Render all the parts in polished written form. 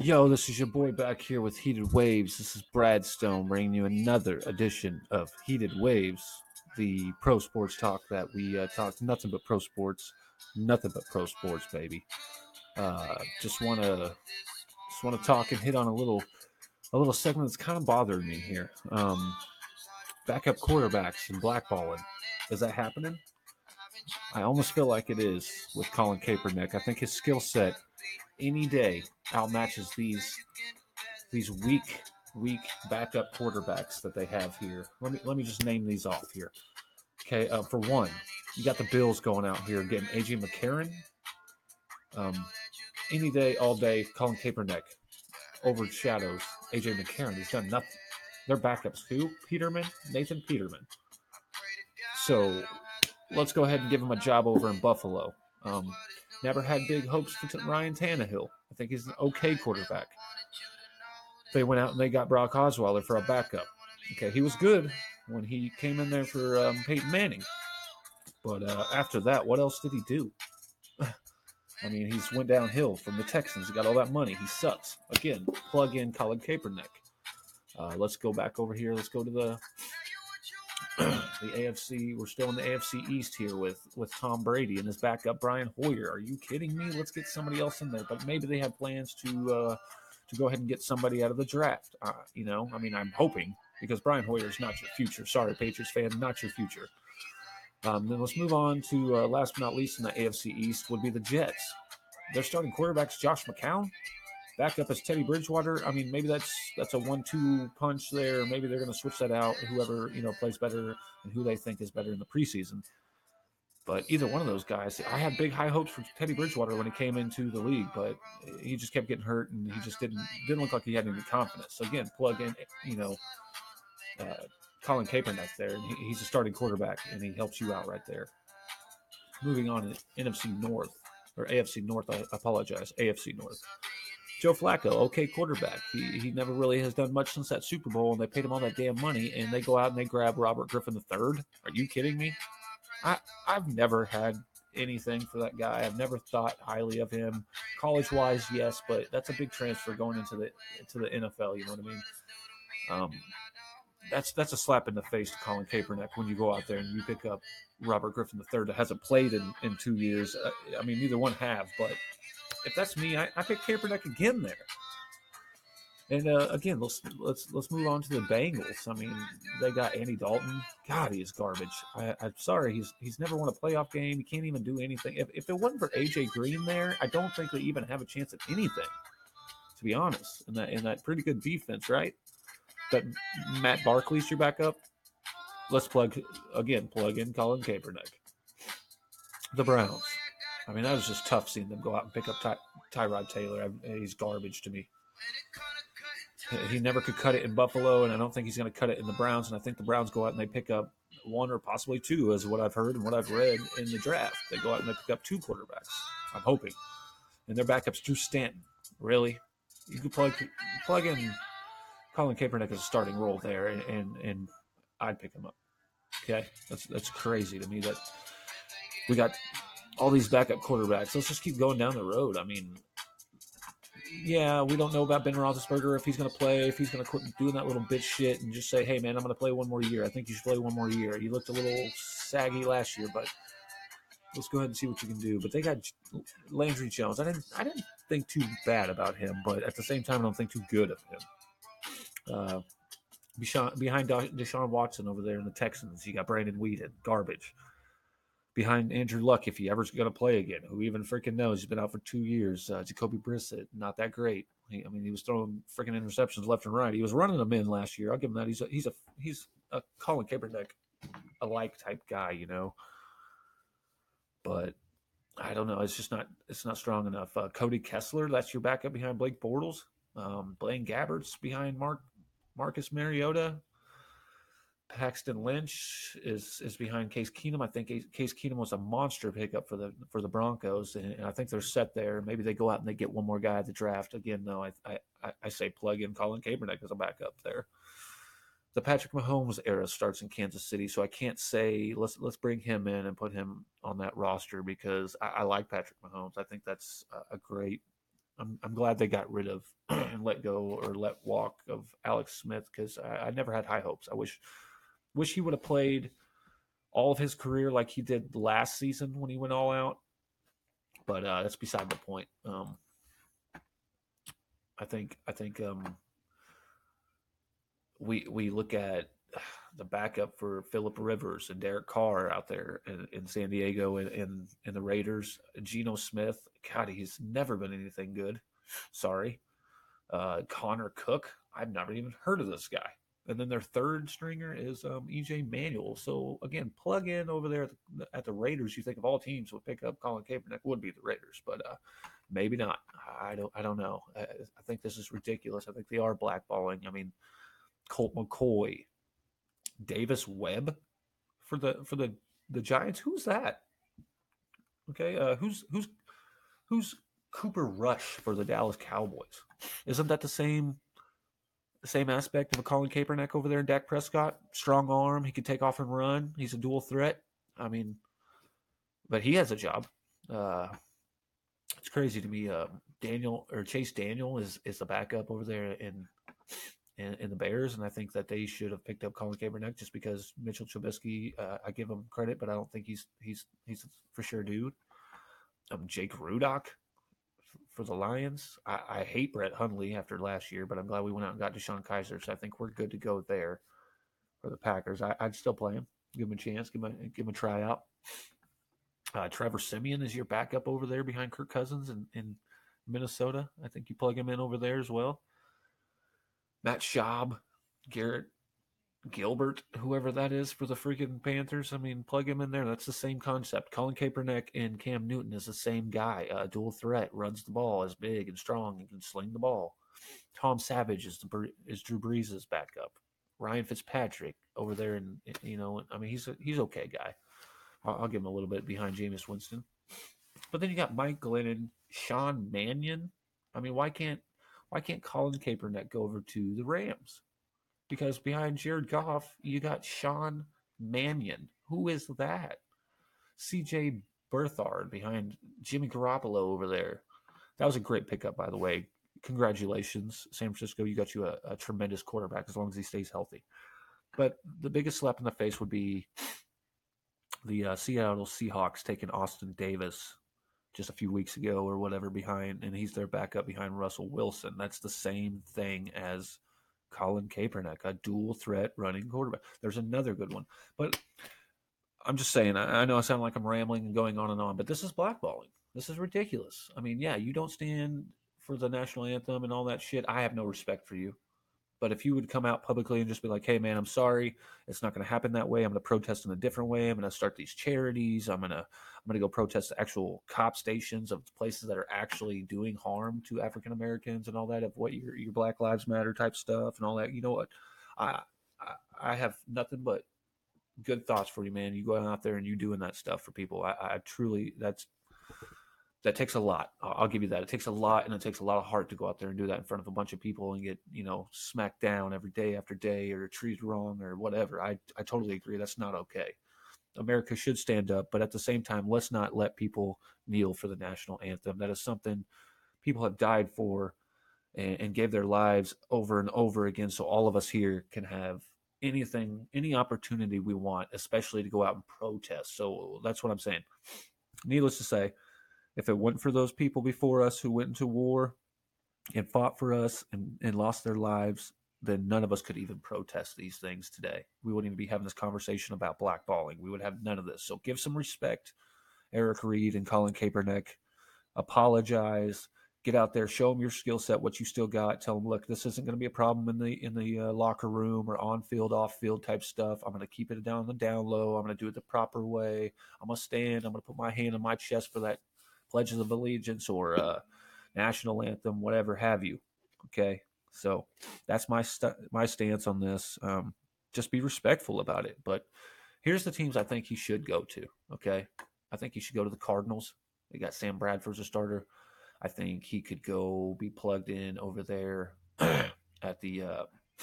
Yo, this is your boy back here with Heated Waves. This is Brad Stone bringing you another edition of Heated Waves, the pro sports talk that we talk nothing but pro sports, baby. Just want to talk and hit on a little segment that's kind of bothering me here. Backup quarterbacks and blackballing. Is that happening? I almost feel like it is with Colin Kaepernick. I think his skill set any day outmatches these weak backup quarterbacks that they have here. Let me just name these off here. Okay, for one, you got the Bills going out here getting AJ McCarron. Any day, all day, Colin Kaepernick overshadows A.J. McCarron. He's done nothing. Their backups, who? Nathan Peterman. So let's go ahead and give him a job over in Buffalo. Never had big hopes for Ryan Tannehill. I think he's an okay quarterback. They went out and they got Brock Osweiler for a backup. Okay, he was good when he came in there for Peyton Manning. But after that, what else did he do? I mean, he's went downhill from the Texans. He got all that money. He sucks. Again, plug in Colin Kaepernick. Let's go back over here. Let's go to the the AFC. We're still in the AFC East here with Tom Brady and his backup, Brian Hoyer. Are you kidding me? Let's get somebody else in there. But maybe they have plans to go ahead and get somebody out of the draft. I mean, I'm hoping, because Brian Hoyer is not your future. Sorry, Patriots fan, not your future. Then let's move on to last but not least in the AFC East would be the Jets. Their starting quarterback's Josh McCown. Backup is Teddy Bridgewater. I mean, maybe that's a 1-2 punch there. Maybe they're going to switch that out, whoever plays better and who they think is better in the preseason. But either one of those guys, I had big high hopes for Teddy Bridgewater when he came into the league, but he just kept getting hurt and he just didn't look like he had any confidence. So again, plug in, Colin Kaepernick there, and he's a starting quarterback, and he helps you out right there. Moving on to AFC North. Joe Flacco, okay quarterback. He never really has done much since that Super Bowl, and they paid him all that damn money, and they go out and they grab Robert Griffin III. Are you kidding me? I've never had anything for that guy. I've never thought highly of him. College-wise, yes, but that's a big transfer going into the NFL, you know what I mean? That's a slap in the face to Colin Kaepernick when you go out there and you pick up Robert Griffin III that hasn't played in 2 years. I mean, neither one have, but if that's me, I pick Kaepernick again there. And again, let's move on to the Bengals. I mean, they got Andy Dalton. God, he is garbage. I'm sorry, he's never won a playoff game. He can't even do anything. If it wasn't for A.J. Green there, I don't think they even have a chance at anything, to be honest. In that pretty good defense, right? That Matt Barkley's your backup. Let's plug in Colin Kaepernick. The Browns. I mean, that was just tough seeing them go out and pick up Tyrod Taylor. He's garbage to me. He never could cut it in Buffalo, and I don't think he's going to cut it in the Browns. And I think the Browns go out and they pick up one or possibly two, is what I've heard and what I've read in the draft. They go out and they pick up two quarterbacks, I'm hoping. And their backup's Drew Stanton. Really? You could plug in Colin Kaepernick as a starting role there, and I'd pick him up. Okay? That's crazy to me that we got all these backup quarterbacks. Let's just keep going down the road. I mean, yeah, we don't know about Ben Roethlisberger, if he's going to play, if he's going to quit doing that little bitch shit and just say, hey, man, I'm going to play one more year. I think you should play one more year. You looked a little saggy last year, but let's go ahead and see what you can do. But they got Landry Jones. I didn't think too bad about him, but at the same time, I don't think too good of him. Behind Deshaun Watson over there in the Texans, you got Brandon Weeden, garbage. Behind Andrew Luck, if he ever's going to play again, who even freaking knows? He's been out for 2 years. Jacoby Brissett, not that great. He was throwing freaking interceptions left and right. He was running them in last year. I'll give him that. He's a Colin Kaepernick alike type guy, But I don't know. It's not strong enough. Cody Kessler, that's your backup behind Blake Bortles. Blaine Gabbert's behind Marcus Mariota. Paxton Lynch is behind Case Keenum. I think Case Keenum was a monster pickup for the Broncos, and I think they're set there. Maybe they go out and they get one more guy at the draft. Again, though, I say plug in Colin Kaepernick as a backup there. The Patrick Mahomes era starts in Kansas City, so I can't say let's bring him in and put him on that roster because I like Patrick Mahomes. I think that's a great I'm glad they got rid of and let go or let walk of Alex Smith, because I never had high hopes. I wish he would have played all of his career like he did last season when he went all out. But that's beside the point. I think we look at the backup for Phillip Rivers and Derek Carr out there in San Diego and the Raiders. Geno Smith, God, he's never been anything good. Sorry. Connor Cook, I've never even heard of this guy. And then their third stringer is EJ Manuel. So, again, plug in over there at the Raiders. You think of all teams would pick up Colin Kaepernick would be the Raiders, but maybe not. I don't know. I think this is ridiculous. I think they are blackballing. I mean, Colt McCoy, Davis Webb for the Giants. Who's that? Okay, who's Cooper Rush for the Dallas Cowboys? Isn't that the same aspect of a Colin Kaepernick over there in Dak Prescott? Strong arm, he can take off and run. He's a dual threat. I mean, but he has a job. It's crazy to me. Chase Daniel is the backup over there in the Bears, and I think that they should have picked up Colin Kaepernick just because Mitchell Trubisky, I give him credit, but I don't think he's for sure dude. Jake Rudock for the Lions. I hate Brett Hundley after last year, but I'm glad we went out and got Deshaun Kaiser, so I think we're good to go there for the Packers. I'd still play him, give him a chance, give him a tryout. Trevor Siemian is your backup over there behind Kirk Cousins in Minnesota. I think you plug him in over there as well. Matt Schaub, Garrett Gilbert, whoever that is for the freaking Panthers. I mean, plug him in there. That's the same concept. Colin Kaepernick and Cam Newton is the same guy. Dual threat, runs the ball, is big and strong, and can sling the ball. Tom Savage is Drew Brees' backup. Ryan Fitzpatrick over there, and you know, I mean, he's okay guy. I'll give him a little bit behind Jameis Winston. But then you got Mike Glennon, Sean Mannion. I mean, why can't Colin Kaepernick go over to the Rams? Because behind Jared Goff, you got Sean Mannion. Who is that? C.J. Berthard behind Jimmy Garoppolo over there. That was a great pickup, by the way. Congratulations, San Francisco. You got you a tremendous quarterback as long as he stays healthy. But the biggest slap in the face would be the Seattle Seahawks taking Austin Davis just a few weeks ago or whatever behind, and he's their backup behind Russell Wilson. That's the same thing as Colin Kaepernick, a dual threat running quarterback. There's another good one. But I'm just saying, I know I sound like I'm rambling and going on and on, but this is blackballing. This is ridiculous. I mean, yeah, you don't stand for the national anthem and all that shit. I have no respect for you. But if you would come out publicly and just be like, hey, man, I'm sorry. It's not going to happen that way. I'm going to protest in a different way. I'm going to start these charities. I'm going to go protest the actual cop stations of places that are actually doing harm to African-Americans and all that, of what your Black Lives Matter type stuff and all that. You know what? I have nothing but good thoughts for you, man. You going out there and you doing that stuff for people. I truly – that takes a lot. I'll give you that. It takes a lot, and it takes a lot of heart to go out there and do that in front of a bunch of people and get, you know, smacked down every day after day or treated wrong or whatever. I totally agree. That's not okay. America should stand up, but at the same time, let's not let people kneel for the national anthem. That is something people have died for and gave their lives over and over again, so all of us here can have anything, any opportunity we want, especially to go out and protest. So that's what I'm saying. Needless to say, if it weren't for those people before us who went into war and fought for us and lost their lives, then none of us could even protest these things today. We wouldn't even be having this conversation about blackballing. We would have none of this. So give some respect, Eric Reed and Colin Kaepernick. Apologize. Get out there. Show them your skill set, what you still got. Tell them, look, this isn't going to be a problem in the locker room or on field, off field type stuff. I'm going to keep it down on the down low. I'm going to do it the proper way. I'm going to stand. I'm going to put my hand on my chest for that Pledges of Allegiance or National Anthem, whatever have you. Okay, so that's my stance on this. Just be respectful about it. But here's the teams I think he should go to, okay? I think he should go to the Cardinals. They got Sam Bradford as a starter. I think he could go be plugged in over there at the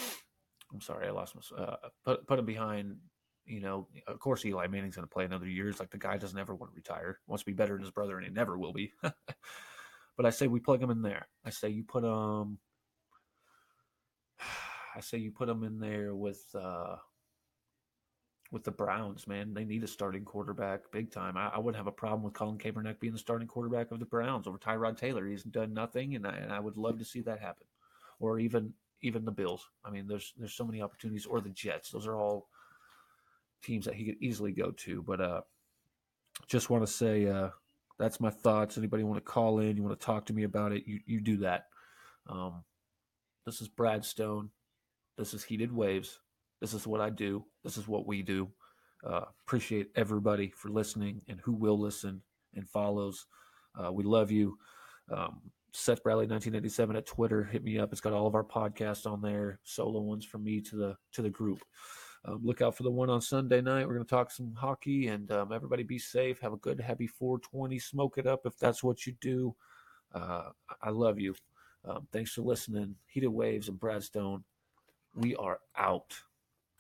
– I'm sorry, I lost my put him behind – you know, of course, Eli Manning's going to play another year. It's like the guy doesn't ever want to retire. Wants to be better than his brother, and he never will be. But I say we plug him in there. I say you put him in there with the Browns, man. They need a starting quarterback big time. I wouldn't have a problem with Colin Kaepernick being the starting quarterback of the Browns over Tyrod Taylor. He's done nothing, and I would love to see that happen. Or even the Bills. I mean, there's so many opportunities. Or the Jets. Those are all teams that he could easily go to. But just want to say that's my thoughts. Anybody want to call in, you want to talk to me about it, you do that. This is Brad Stone. This is Heated Waves. This is what I do. This is what we do. Appreciate everybody for listening and who will listen and follows. We love you. Seth Bradley 1987 at Twitter. Hit me up. It's got all of our podcasts on there, solo ones from me to the group. Look out for the one on Sunday night. We're going to talk some hockey, and everybody be safe. Have a good, happy 420. Smoke it up if that's what you do. I love you. Thanks for listening. Heated Waves and Brad Stone. We are out.